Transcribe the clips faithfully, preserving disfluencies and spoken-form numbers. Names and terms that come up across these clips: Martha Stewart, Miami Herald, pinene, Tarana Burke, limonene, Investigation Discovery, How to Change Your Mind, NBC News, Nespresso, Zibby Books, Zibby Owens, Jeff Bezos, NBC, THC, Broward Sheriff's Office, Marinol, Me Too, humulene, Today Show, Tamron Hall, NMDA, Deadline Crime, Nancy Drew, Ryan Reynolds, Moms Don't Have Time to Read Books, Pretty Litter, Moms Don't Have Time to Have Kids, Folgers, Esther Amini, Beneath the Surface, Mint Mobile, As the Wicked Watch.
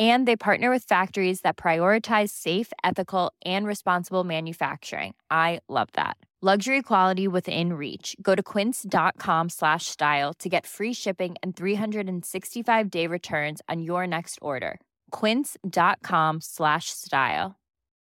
And they partner with factories that prioritize safe, ethical, and responsible manufacturing. I love that. Luxury quality within reach. Go to quince.com slash style to get free shipping and three sixty-five day returns on your next order. Quince.com slash style.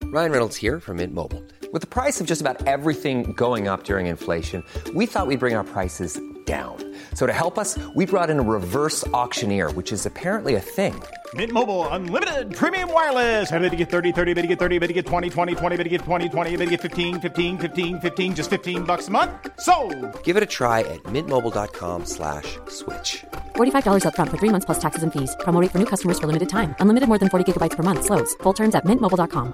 Ryan Reynolds here from Mint Mobile. With the price of just about everything going up during inflation, we thought we'd bring our prices down. So to help us, we brought in a reverse auctioneer, which is apparently a thing. Mint Mobile Unlimited Premium Wireless. How to get thirty, thirty, how to get thirty, how to get twenty, twenty, twenty, how to get twenty, twenty, how to get fifteen, fifteen, fifteen, fifteen, just fifteen bucks a month? Sold! Give it a try at mintmobile.com slash switch. forty-five dollars up front for three months plus taxes and fees. Promo rate for new customers for limited time. Unlimited more than forty gigabytes per month. Slows full terms at mint mobile dot com.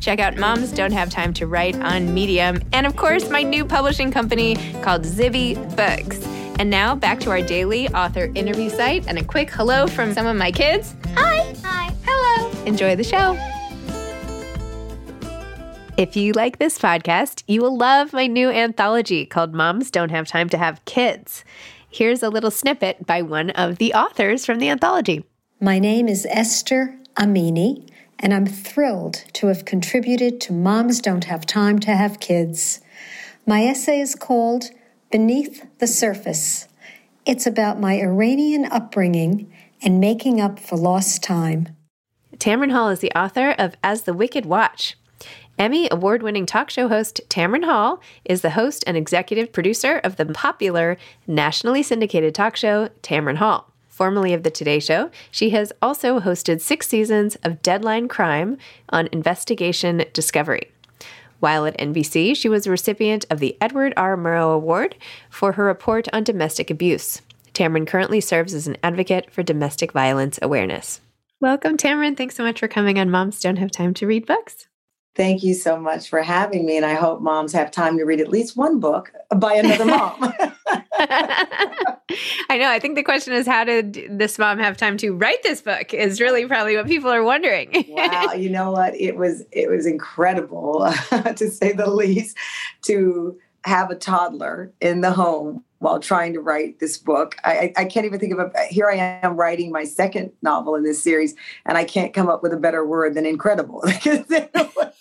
Check out Moms Don't Have Time to Write on Medium. And, of course, my new publishing company called Zibby Books. And now back to our daily author interview site and a quick hello from some of my kids. Hi. Hi. Hello. Enjoy the show. If you like this podcast, you will love my new anthology called Moms Don't Have Time to Have Kids. Here's a little snippet by one of the authors from the anthology. My name is Esther Amini, and I'm thrilled to have contributed to Moms Don't Have Time to Have Kids. My essay is called Beneath the Surface. It's about my Iranian upbringing and making up for lost time. Tamron Hall is the author of As the Wicked Watch. Emmy award-winning talk show host Tamron Hall is the host and executive producer of the popular, nationally syndicated talk show Tamron Hall. Formerly of the Today Show, she has also hosted six seasons of Deadline Crime on Investigation Discovery. While at N B C, she was a recipient of the Edward R. Murrow Award for her report on domestic abuse. Tamron currently serves as an advocate for domestic violence awareness. Welcome, Tamron. Thanks so much for coming on Moms Don't Have Time to Read Books. Thank you so much for having me, and I hope moms have time to read at least one book by another mom. I know. I think the question is, how did this mom have time to write this book is really probably what people are wondering. Wow. You know what? It was it was incredible, to say the least, to have a toddler in the home while trying to write this book. I, I can't even think of a, here I am writing my second novel in this series, and I can't come up with a better word than incredible. Because it was,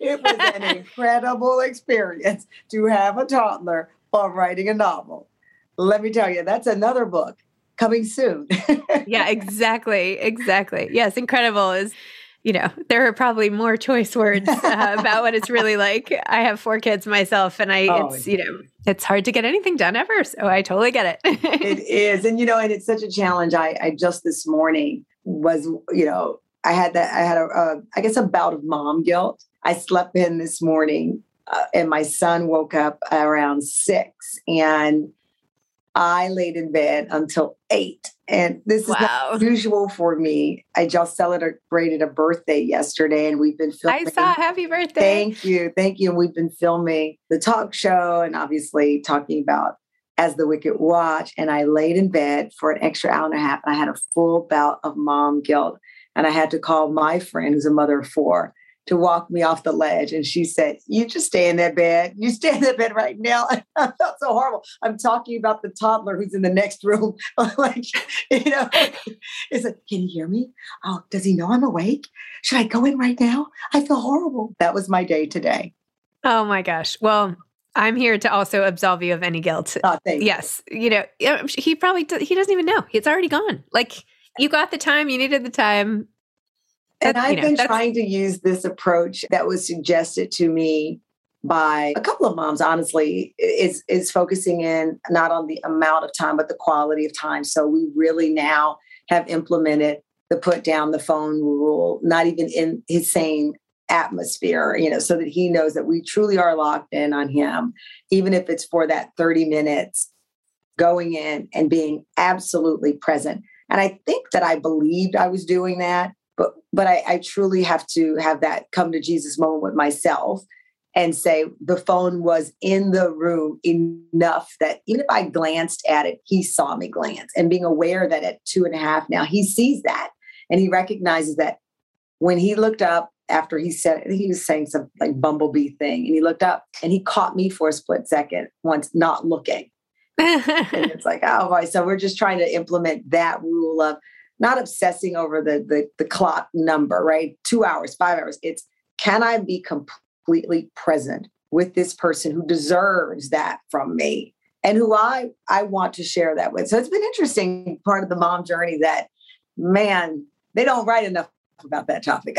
it was an incredible experience to have a toddler while writing a novel. Let me tell you, that's another book coming soon. Yeah, exactly. Exactly. Yes. Incredible is, you know, there are probably more choice words uh, about what it's really like. I have four kids myself, and I, oh, it's, you know, it's hard to get anything done ever. So I totally get it. It is. And, you know, and it's such a challenge. I, I just this morning was, you know, I had that, I had a, a I guess a bout of mom guilt. I slept in this morning uh, and my son woke up around six, and I laid in bed until eight. And this is wow. not usual for me. I just celebrated a birthday yesterday, and we've been filming. I saw happy birthday. Thank you. Thank you. And we've been filming the talk show and obviously talking about As the Wicked Watch. And I laid in bed for an extra hour and a half. And I had a full bout of mom guilt. And I had to call my friend, who's a mother of four, to walk me off the ledge. And she said, you just stay in that bed. You stay in that bed right now. I felt so horrible. I'm talking about the toddler who's in the next room. Like, you know, it's like, can he hear me? Oh, does he know I'm awake? Should I go in right now? I feel horrible. That was my day today. Oh my gosh. Well, I'm here to also absolve you of any guilt. Oh, thank yes. You. you know, he probably, do- he doesn't even know. It's already gone. Like, you got the time, you needed the time. And I've you know, been trying to use this approach that was suggested to me by a couple of moms, honestly, is, is focusing in not on the amount of time, but the quality of time. So we really now have implemented the put down the phone rule, not even in his same atmosphere, you know, so that he knows that we truly are locked in on him, even if it's for that thirty minutes going in and being absolutely present. And I think that I believed I was doing that. But but I, I truly have to have that come to Jesus moment with myself and say the phone was in the room enough that even if I glanced at it, he saw me glance. And being aware that at two and a half now, he sees that. And he recognizes that when he looked up after he said, he was saying some like bumblebee thing. And he looked up and he caught me for a split second once not looking. And it's like, oh, boy. So we're just trying to implement that rule of not obsessing over the, the the clock number, right? Two hours, five hours. It's, can I be completely present with this person who deserves that from me and who I, I want to share that with? So it's been interesting part of the mom journey that, man, they don't write enough about that topic.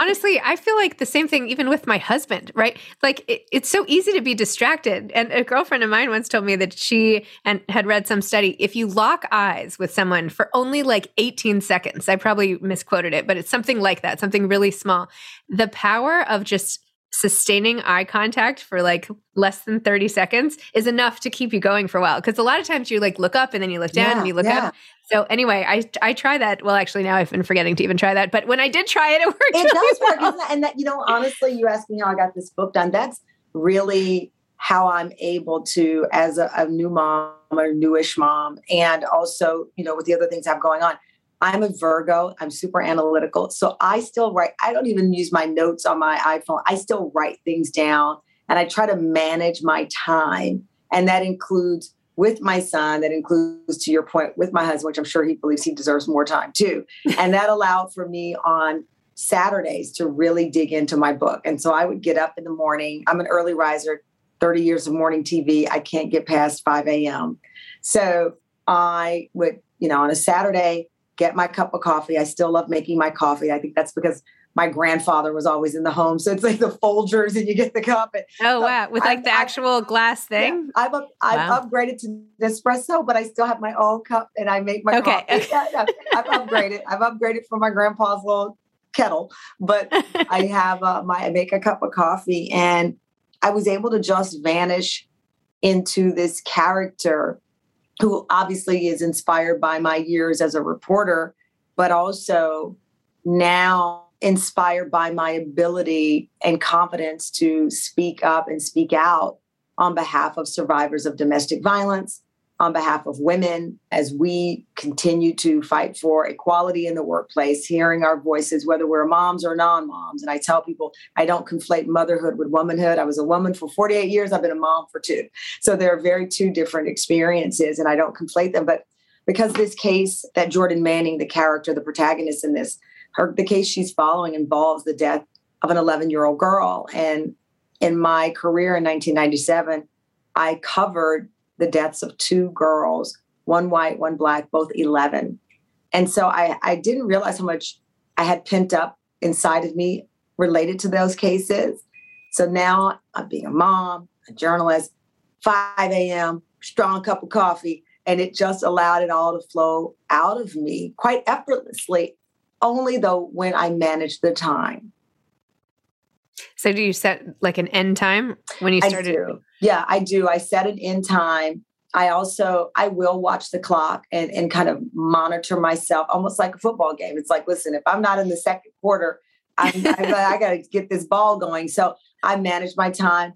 Honestly, I feel like the same thing even with my husband, right? Like it, it's so easy to be distracted. And a girlfriend of mine once told me that she and had read some study, if you lock eyes with someone for only like eighteen seconds, I probably misquoted it, but it's something like that, something really small. The power of just sustaining eye contact for like less than thirty seconds is enough to keep you going for a while. Because a lot of times you like look up and then you look down yeah, and you look yeah. up. So anyway, I I try that. Well, actually now I've been forgetting to even try that. But when I did try it, it worked. It really does work. Well. Isn't that, and that, you know, honestly, you asked me how I got this book done. That's really how I'm able to, as a, a new mom or newish mom, and also, you know, with the other things I have going on, I'm a Virgo. I'm super analytical. So I still write. I don't even use my notes on my iPhone. I still write things down and I try to manage my time. And that includes with my son, that includes, to your point, with my husband, which I'm sure he believes he deserves more time too. And that allowed for me on Saturdays to really dig into my book. And so I would get up in the morning. I'm an early riser, thirty years of morning T V. I can't get past five a.m. So I would, you know, on a Saturday, get my cup of coffee. I still love making my coffee. I think that's because my grandfather was always in the home. So it's like the Folgers and you get the cup. And, oh, wow. With like I, the actual I, glass thing? Yeah, I've, up, I've wow. upgraded to Nespresso, but I still have my own cup and I make my okay. coffee. Yeah, no, I've upgraded. I've upgraded from my grandpa's little kettle, but I have uh, my, I make a cup of coffee, and I was able to just vanish into this character who obviously is inspired by my years as a reporter, but also now inspired by my ability and confidence to speak up and speak out on behalf of survivors of domestic violence, on behalf of women, as we continue to fight for equality in the workplace, hearing our voices, whether we're moms or non-moms. And I tell people, I don't conflate motherhood with womanhood. I was a woman for forty-eight years. I've been a mom for two. So they're very two different experiences, and I don't conflate them. But because this case that Jordan Manning, the character, the protagonist in this, her, the case she's following involves the death of an eleven-year-old girl. And in my career in nineteen ninety-seven, I covered the deaths of two girls, one white, one black, both eleven. And so I, I didn't realize how much I had pent up inside of me related to those cases. So now I'm being a mom, a journalist, five a.m., strong cup of coffee, and it just allowed it all to flow out of me quite effortlessly, only though when I managed the time. So do you set like an end time when you started? I do. Yeah, I do. I set an end time. I also, I will watch the clock and, and kind of monitor myself almost like a football game. It's like, listen, if I'm not in the second quarter, I'm, I, I got to get this ball going. So I manage my time.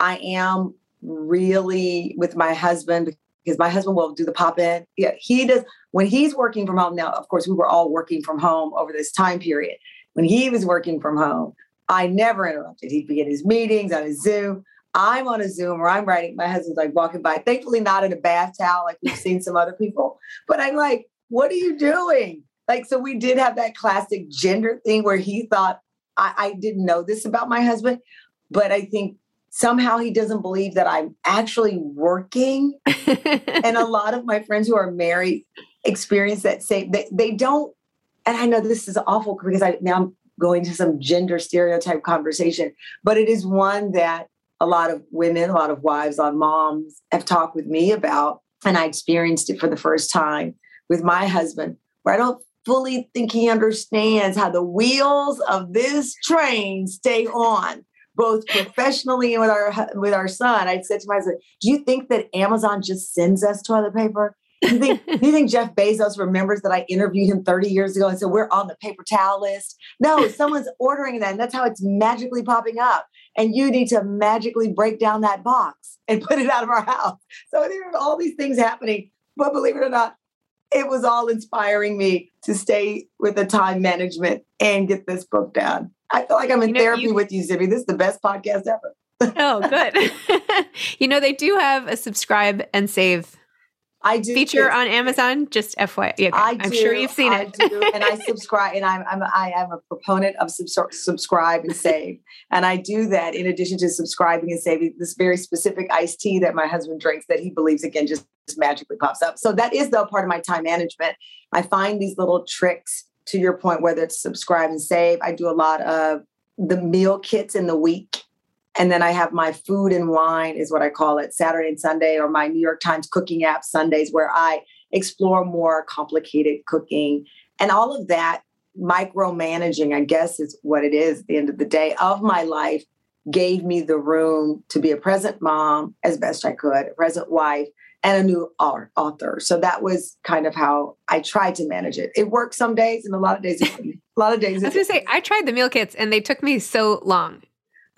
I am really with my husband because my husband will do the pop in. Yeah, he does. When he's working from home now, of course, we were all working from home over this time period. When he was working from home, I never interrupted. He'd be in his meetings on his Zoom. I'm on a Zoom or I'm writing. My husband's like walking by, thankfully not in a bath towel like we've seen some other people. But I'm like, what are you doing? Like, so we did have that classic gender thing where he thought, I, I didn't know this about my husband, but I think somehow he doesn't believe that I'm actually working. And a lot of my friends who are married experience that same, they, they don't. And I know this is awful because I now I'm going to some gender stereotype conversation, but it is one that a lot of women, a lot of wives, a lot of moms have talked with me about. And I experienced it for the first time with my husband, where I don't fully think he understands how the wheels of this train stay on, both professionally and with our, with our son. I said to my husband, do you think that Amazon just sends us toilet paper? Do you think, do you think Jeff Bezos remembers that I interviewed him thirty years ago and said, we're on the paper towel list? No, someone's ordering that. And that's how it's magically popping up. And you need to magically break down that box and put it out of our house. So there are all these things happening. But believe it or not, it was all inspiring me to stay with the time management and get this book down. I feel like I'm in you know, therapy you- with you, Zibby. This is the best podcast ever. Oh, good. You know, they do have a subscribe and save I do feature too. On Amazon, just F Y I. Okay. I do, I'm sure you've seen I it. do, and I subscribe, and I'm, I'm I am a proponent of subsor- subscribe and save. And I do that in addition to subscribing and saving this very specific iced tea that my husband drinks that he believes, again, just, just magically pops up. So that is though part of my time management. I find these little tricks to your point, whether it's subscribe and save. I do a lot of the meal kits in the week. And then I have my food and wine is what I call it, Saturday and Sunday, or my New York Times cooking app Sundays, where I explore more complicated cooking and all of that micromanaging, I guess is what it is at the end of the day of my life, gave me the room to be a present mom as best I could, a present wife and a new author. So that was kind of how I tried to manage it. It worked some days and a lot of days. A lot of days. I was going to say, I tried the meal kits and they took me so long.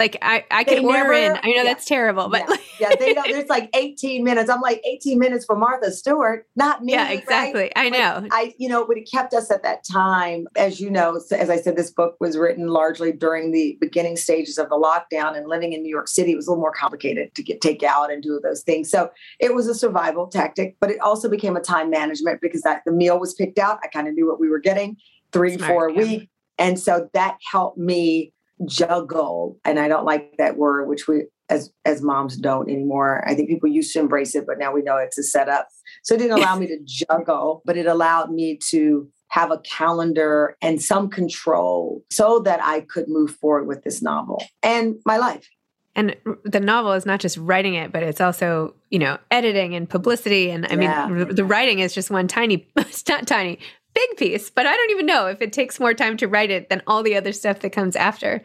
Like I, I could order in. I know yeah, that's terrible, but yeah, like, yeah they don't, there's like eighteen minutes. I'm like eighteen minutes for Martha Stewart, not me. Yeah, exactly. Right? I know. But I, you know, but it kept us at that time, as you know, as I said, this book was written largely during the beginning stages of the lockdown and living in New York City. It was a little more complicated to get takeout and do those things. So it was a survival tactic, but it also became a time management because that the meal was picked out. I kind of knew what we were getting three, Smart, four a yeah. week. And so that helped me juggle. And I don't like that word, which we as as moms don't anymore. I think people used to embrace it, but now we know it's a setup. So it didn't allow me to juggle, but it allowed me to have a calendar and some control so that I could move forward with this novel and my life. And the novel is not just writing it, but it's also, you know, editing and publicity. And I yeah. mean, the writing is just one tiny, it's not tiny, big piece, but I don't even know if it takes more time to write it than all the other stuff that comes after.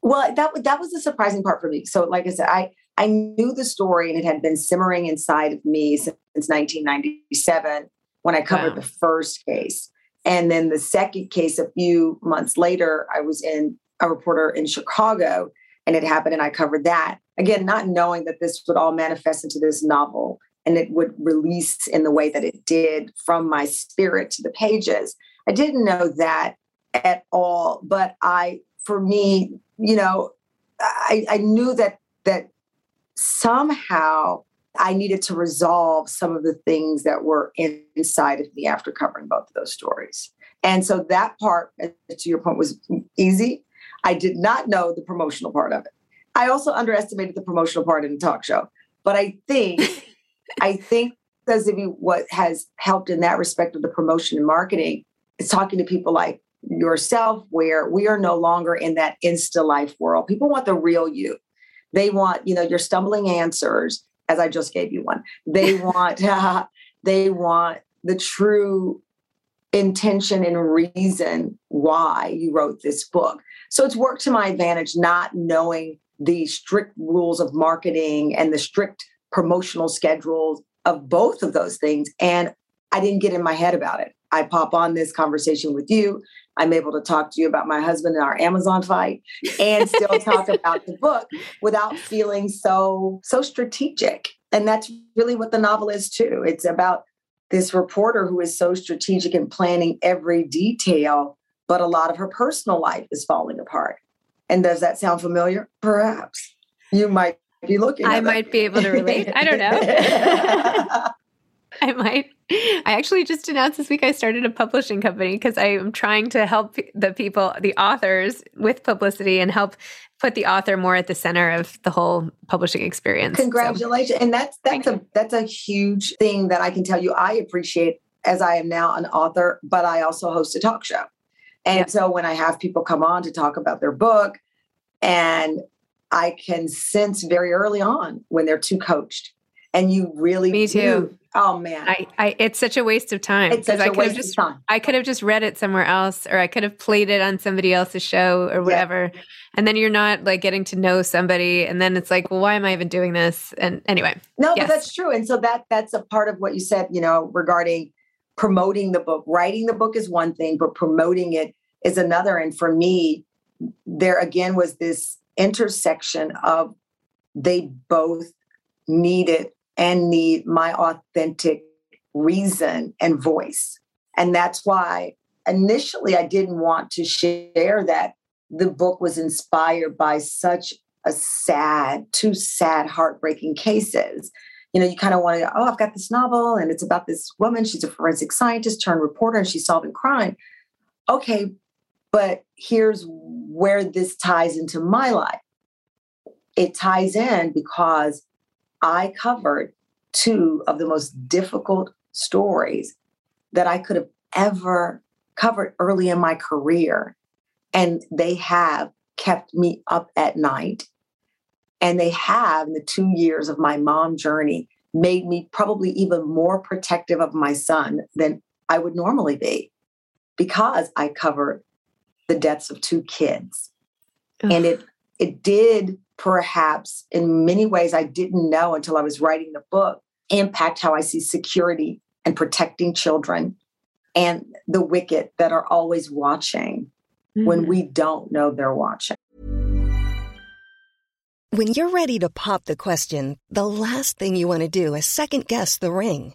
Well, that that was the surprising part for me. So like I said, I, I knew the story and it had been simmering inside of me since, since nineteen ninety-seven when I covered wow. the first case. And then the second case, a few months later, I was in a reporter in Chicago and it happened and I covered that. Again, not knowing that this would all manifest into this novel. And it would release in the way that it did from my spirit to the pages. I didn't know that at all. But I, for me, you know, I, I knew that that somehow I needed to resolve some of the things that were in, inside of me after covering both of those stories. And so that part, to your point, was easy. I did not know the promotional part of it. I also underestimated the promotional part in the talk show. But I think... I think because of what has helped in that respect of the promotion and marketing is talking to people like yourself, where we are no longer in that Insta life world. People want the real you. They want, you know, your stumbling answers, as I just gave you one. They want, uh, they want the true intention and reason why you wrote this book. So it's worked to my advantage not knowing the strict rules of marketing and the strict promotional schedules of both of those things. And I didn't get in my head about it. I pop on this conversation with you. I'm able to talk to you about my husband and our Amazon fight and still talk about the book without feeling so, so strategic. And that's really what the novel is too. It's about this reporter who is so strategic in planning every detail, but a lot of her personal life is falling apart. And does that sound familiar? Perhaps. You might be looking at I might it. be able to relate. I don't know. I might. I actually just announced this week I started a publishing company because I am trying to help the people, the authors, with publicity and help put the author more at the center of the whole publishing experience. Congratulations. So. And that's that's a that's a huge thing that I can tell you I appreciate, as I am now an author, but I also host a talk show. And yep. So when I have people come on to talk about their book, and I can sense very early on when they're too coached. And you really Me too. do. Oh man. I, I it's such a waste of time. It's such a I waste just, of time. I could have just read it somewhere else, or I could have played it on somebody else's show or whatever. Yeah. And then you're not like getting to know somebody. And then it's like, well, why am I even doing this? And anyway. No, yes. But that's true. And so that that's a part of what you said, you know, regarding promoting the book. Writing the book is one thing, but promoting it is another. And for me, there again was this intersection of they both needed and need my authentic reason and voice. And that's why initially I didn't want to share that the book was inspired by such a sad, two sad, heartbreaking cases. You know, you kind of want to, oh, I've got this novel and it's about this woman. She's a forensic scientist turned reporter and she's solving crime. Okay, but here's where this ties into my life. It ties in because I covered two of the most difficult stories that I could have ever covered early in my career. And they have kept me up at night. And they have, in the two years of my mom journey, made me probably even more protective of my son than I would normally be, because I covered the deaths of two kids. Ugh. And it it did perhaps in many ways I didn't know until I was writing the book, impact how I see security and protecting children and the wicked that are always watching mm-hmm. when we don't know they're watching. When you're ready to pop the question, the last thing you want to do is second guess the ring.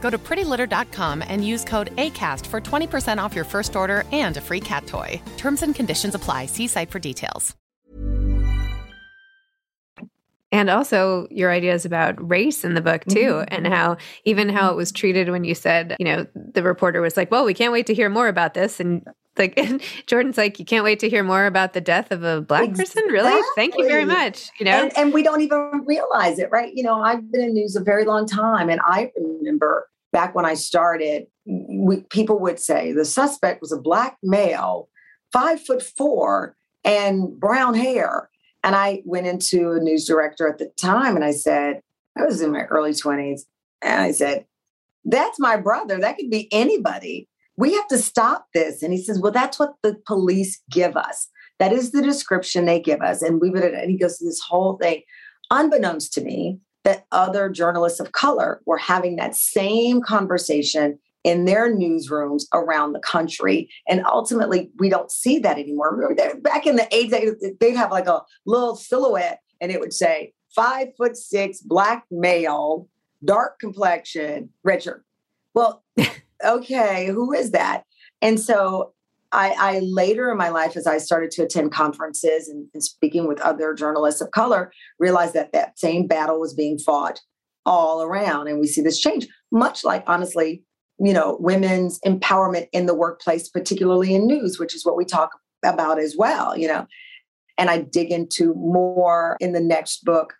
Go to pretty litter dot com and use code ACAST for twenty percent off your first order and a free cat toy. Terms and conditions apply. See site for details. And also your ideas about race in the book too, mm-hmm. and how even how it was treated when you said, you know, the reporter was like, well, we can't wait to hear more about this. And like, and Jordan's like, you can't wait to hear more about the death of a Black exactly. person? Really? Thank you very much. You know, and, and we don't even realize it, right? You know, I've been in news a very long time. And I remember back when I started, we, people would say the suspect was a Black male, five foot four and brown hair. And I went into a news director at the time and I said, I was in my early twenties. And I said, That's my brother. That could be anybody. We have to stop this. And he says, well, that's what the police give us. That is the description they give us. And we would, and he goes through this whole thing, unbeknownst to me, that other journalists of color were having that same conversation in their newsrooms around the country. And ultimately, we don't see that anymore. Back in the eighties, they'd have like a little silhouette and it would say, five foot six, black male, dark complexion, red shirt. Well, okay, who is that? And so I, I later in my life, as I started to attend conferences and, and speaking with other journalists of color, realized that that same battle was being fought all around. And we see this change, much like, honestly, you know, women's empowerment in the workplace, particularly in news, which is what we talk about as well, you know. And I dig into more in the next book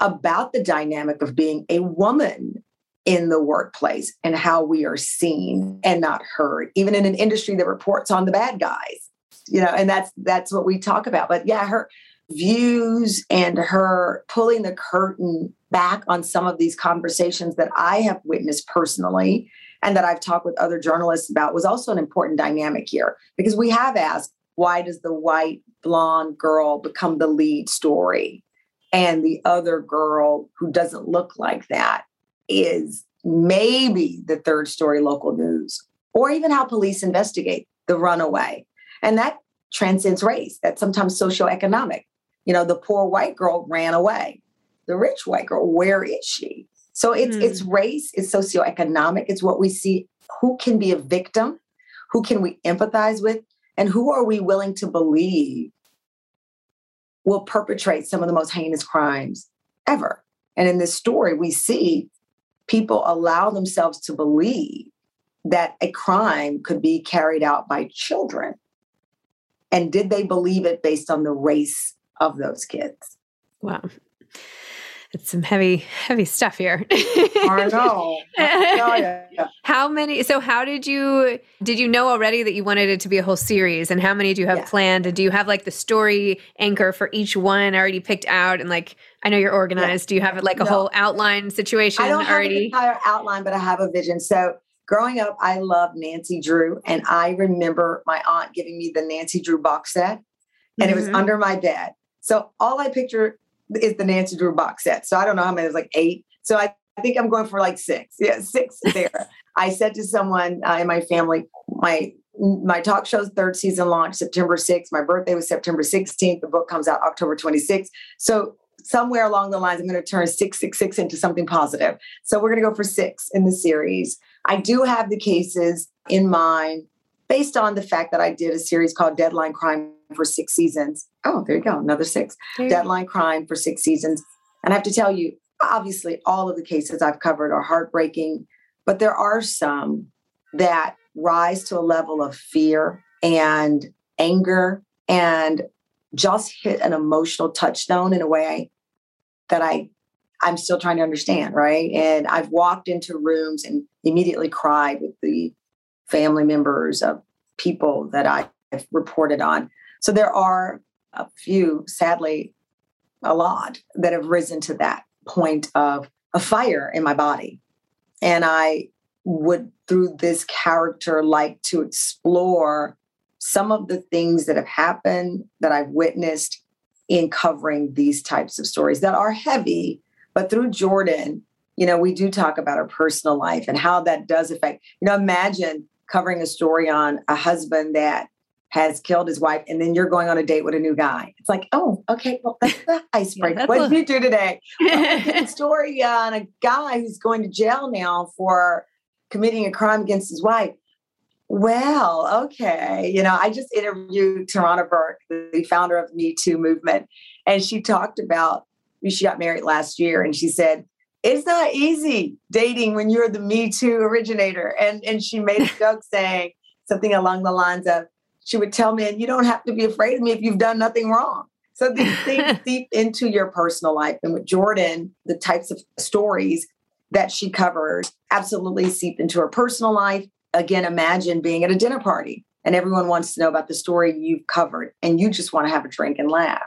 about the dynamic of being a woman in the workplace and how we are seen and not heard, even in an industry that reports on the bad guys, you know, and that's, that's what we talk about. But yeah, her views and her pulling the curtain back on some of these conversations that I have witnessed personally and that I've talked with other journalists about was also an important dynamic here, because we have asked, why does the white blonde girl become the lead story? And the other girl who doesn't look like that is maybe the third story local news, or even how police investigate the runaway. And that transcends race. That's sometimes socioeconomic. You know, the poor white girl ran away. The rich white girl, where is she? So it's, mm. it's race, it's socioeconomic. It's what we see. Who can be a victim? Who can we empathize with? And who are we willing to believe will perpetrate some of the most heinous crimes ever? And in this story, we see people allow themselves to believe that a crime could be carried out by children. And did they believe it based on the race of those kids? Wow. It's some heavy, heavy stuff here. I know. Oh, yeah, yeah. How many? So how did you, did you know already that you wanted it to be a whole series? And how many do you have yeah. planned? And do you have like the story anchor for each one already picked out? And like, I know you're organized. Yeah. Do you have like a no. whole outline situation I don't already? Have an entire outline, but I have a vision. So growing up, I loved Nancy Drew. And I remember my aunt giving me the Nancy Drew box set. And mm-hmm. it was under my bed. So all I pictured is the Nancy Drew box set. So I don't know how many, it's like eight. So I, I think I'm going for like six. Yeah, six there. I said to someone uh, in my family, my my talk show's third season launched September sixth. My birthday was September sixteenth. The book comes out October twenty-sixth. So somewhere along the lines, I'm going to turn six six six into something positive. So we're going to go for six in the series. I do have the cases in mind based on the fact that I did a series called Deadline Crime for six seasons. Oh, there you go. Another six. Deadline Crime for six seasons. And I have to tell you, obviously, all of the cases I've covered are heartbreaking, but there are some that rise to a level of fear and anger and just hit an emotional touchstone in a way that I, I'm still trying to understand, right? And I've walked into rooms and immediately cried with the family members of people that I've reported on. So there are a few, sadly, a lot that have risen to that point of a fire in my body. And I would, through this character, like to explore some of the things that have happened that I've witnessed in covering these types of stories that are heavy. But through Jordan, you know, we do talk about her personal life and how that does affect, you know, imagine covering a story on a husband that has killed his wife, and then you're going on a date with a new guy. It's like, oh, okay, well, that's the icebreaker. yeah, what did a- you do today? Well, good story on a guy who's going to jail now for committing a crime against his wife. Well, okay. You know, I just interviewed Tarana Burke, the founder of the Me Too movement, and she talked about, she got married last year, and she said, it's not easy dating when you're the Me Too originator. And, and she made a joke saying something along the lines of, she would tell men, you don't have to be afraid of me if you've done nothing wrong. So these things deep into your personal life. And with Jordan, the types of stories that she covers absolutely seep into her personal life. Again, imagine being at a dinner party and everyone wants to know about the story you've covered and you just want to have a drink and laugh.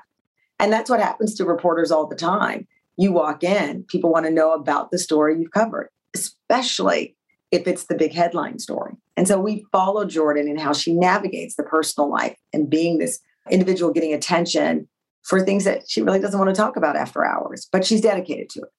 And that's what happens to reporters all the time. You walk in, people want to know about the story you've covered, especially if it's the big headline story. And so we follow Jordan in how she navigates the personal life and being this individual getting attention for things that she really doesn't want to talk about after hours, but she's dedicated to it.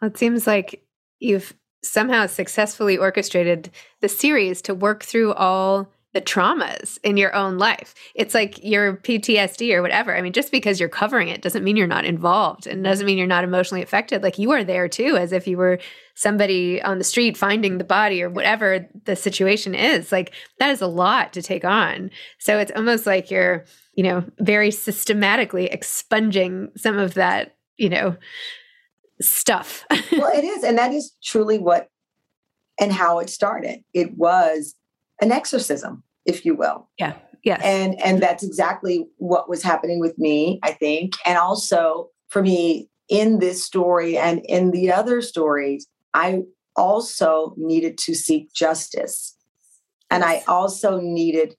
Well, it seems like you've somehow successfully orchestrated the series to work through all the traumas in your own life. It's like your P T S D or whatever. I mean, just because you're covering it doesn't mean you're not involved and doesn't mean you're not emotionally affected. Like you are there too, as if you were somebody on the street finding the body or whatever the situation is. Like that is a lot to take on. So it's almost like you're, you know, very systematically expunging some of that, you know, stuff. Well, it is. And that is truly what and how it started. It was an exorcism, if you will. Yeah. Yes. And, and that's exactly what was happening with me, I think. And also for me in this story and in the other stories, I also needed to seek justice. And I also needed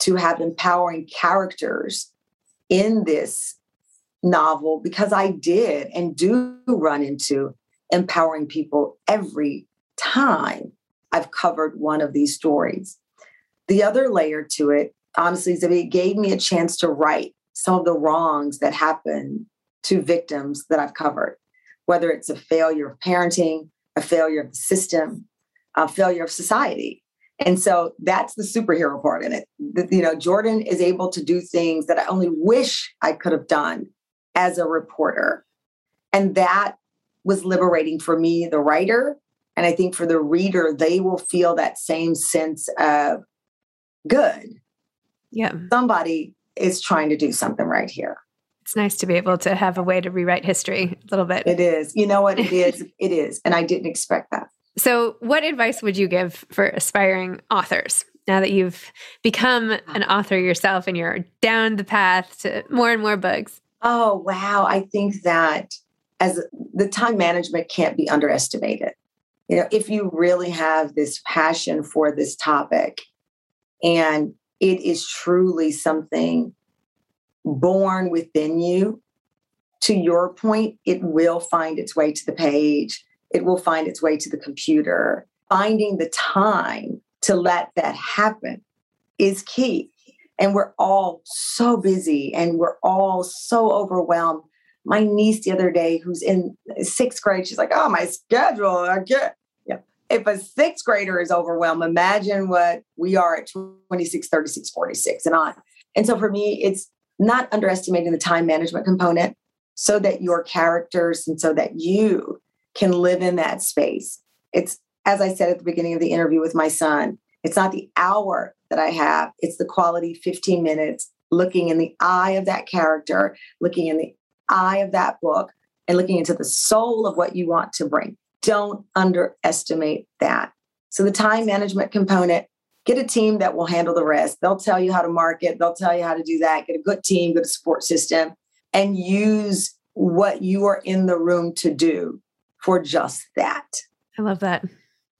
to have empowering characters in this novel, because I did and do run into empowering people every time I've covered one of these stories. The other layer to it, honestly, Zibby, it gave me a chance to right some of the wrongs that happen to victims that I've covered, whether it's a failure of parenting, a failure of the system, a failure of society. And so that's the superhero part in it. You know, Jordan is able to do things that I only wish I could have done as a reporter. And that was liberating for me, the writer. And I think for the reader, they will feel that same sense of good. Yeah. Somebody is trying to do something right here. It's nice to be able to have a way to rewrite history a little bit. It is. You know what it is? It is. And I didn't expect that. So what advice would you give for aspiring authors now that you've become an author yourself and you're down the path to more and more books? Oh, wow. I think that as the time management can't be underestimated. You know, if you really have this passion for this topic and it is truly something born within you, to your point, it will find its way to the page. It will find its way to the computer. Finding the time to let that happen is key. And we're all so busy and we're all so overwhelmed. My niece the other day, who's in sixth grade, she's like, oh, my schedule, I can't. Yeah. If a sixth grader is overwhelmed, imagine what we are at twenty-six, thirty-six, forty-six and on. And so for me, it's not underestimating the time management component so that your characters and so that you can live in that space. It's, as I said at the beginning of the interview with my son, it's not the hour that I have, it's the quality fifteen minutes, looking in the eye of that character, looking in the eye of that book and looking into the soul of what you want to bring. Don't underestimate that. So the time management component, get a team that will handle the rest. They'll tell you how to market. They'll tell you how to do that. Get a good team, get a support system, and use what you are in the room to do for just that. I love that.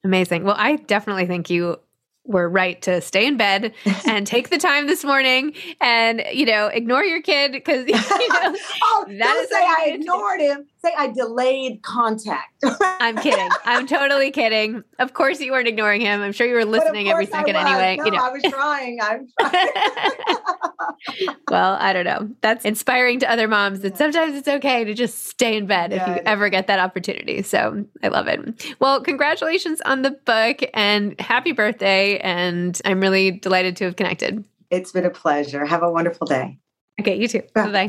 Amazing. Well, I definitely think you were right to stay in bed and take the time this morning and, you know, ignore your kid because, you know, oh, that don't is say I ignored him. Say I delayed contact. I'm kidding. I'm totally kidding. Of course you weren't ignoring him. I'm sure you were listening every second anyway. No, you know. I was trying. I'm trying. Well, I don't know. That's inspiring to other moms that sometimes it's okay to just stay in bed yeah, if you ever get that opportunity. So I love it. Well, congratulations on the book and happy birthday. And I'm really delighted to have connected. It's been a pleasure. Have a wonderful day. Okay, you too. Bye. Bye-bye.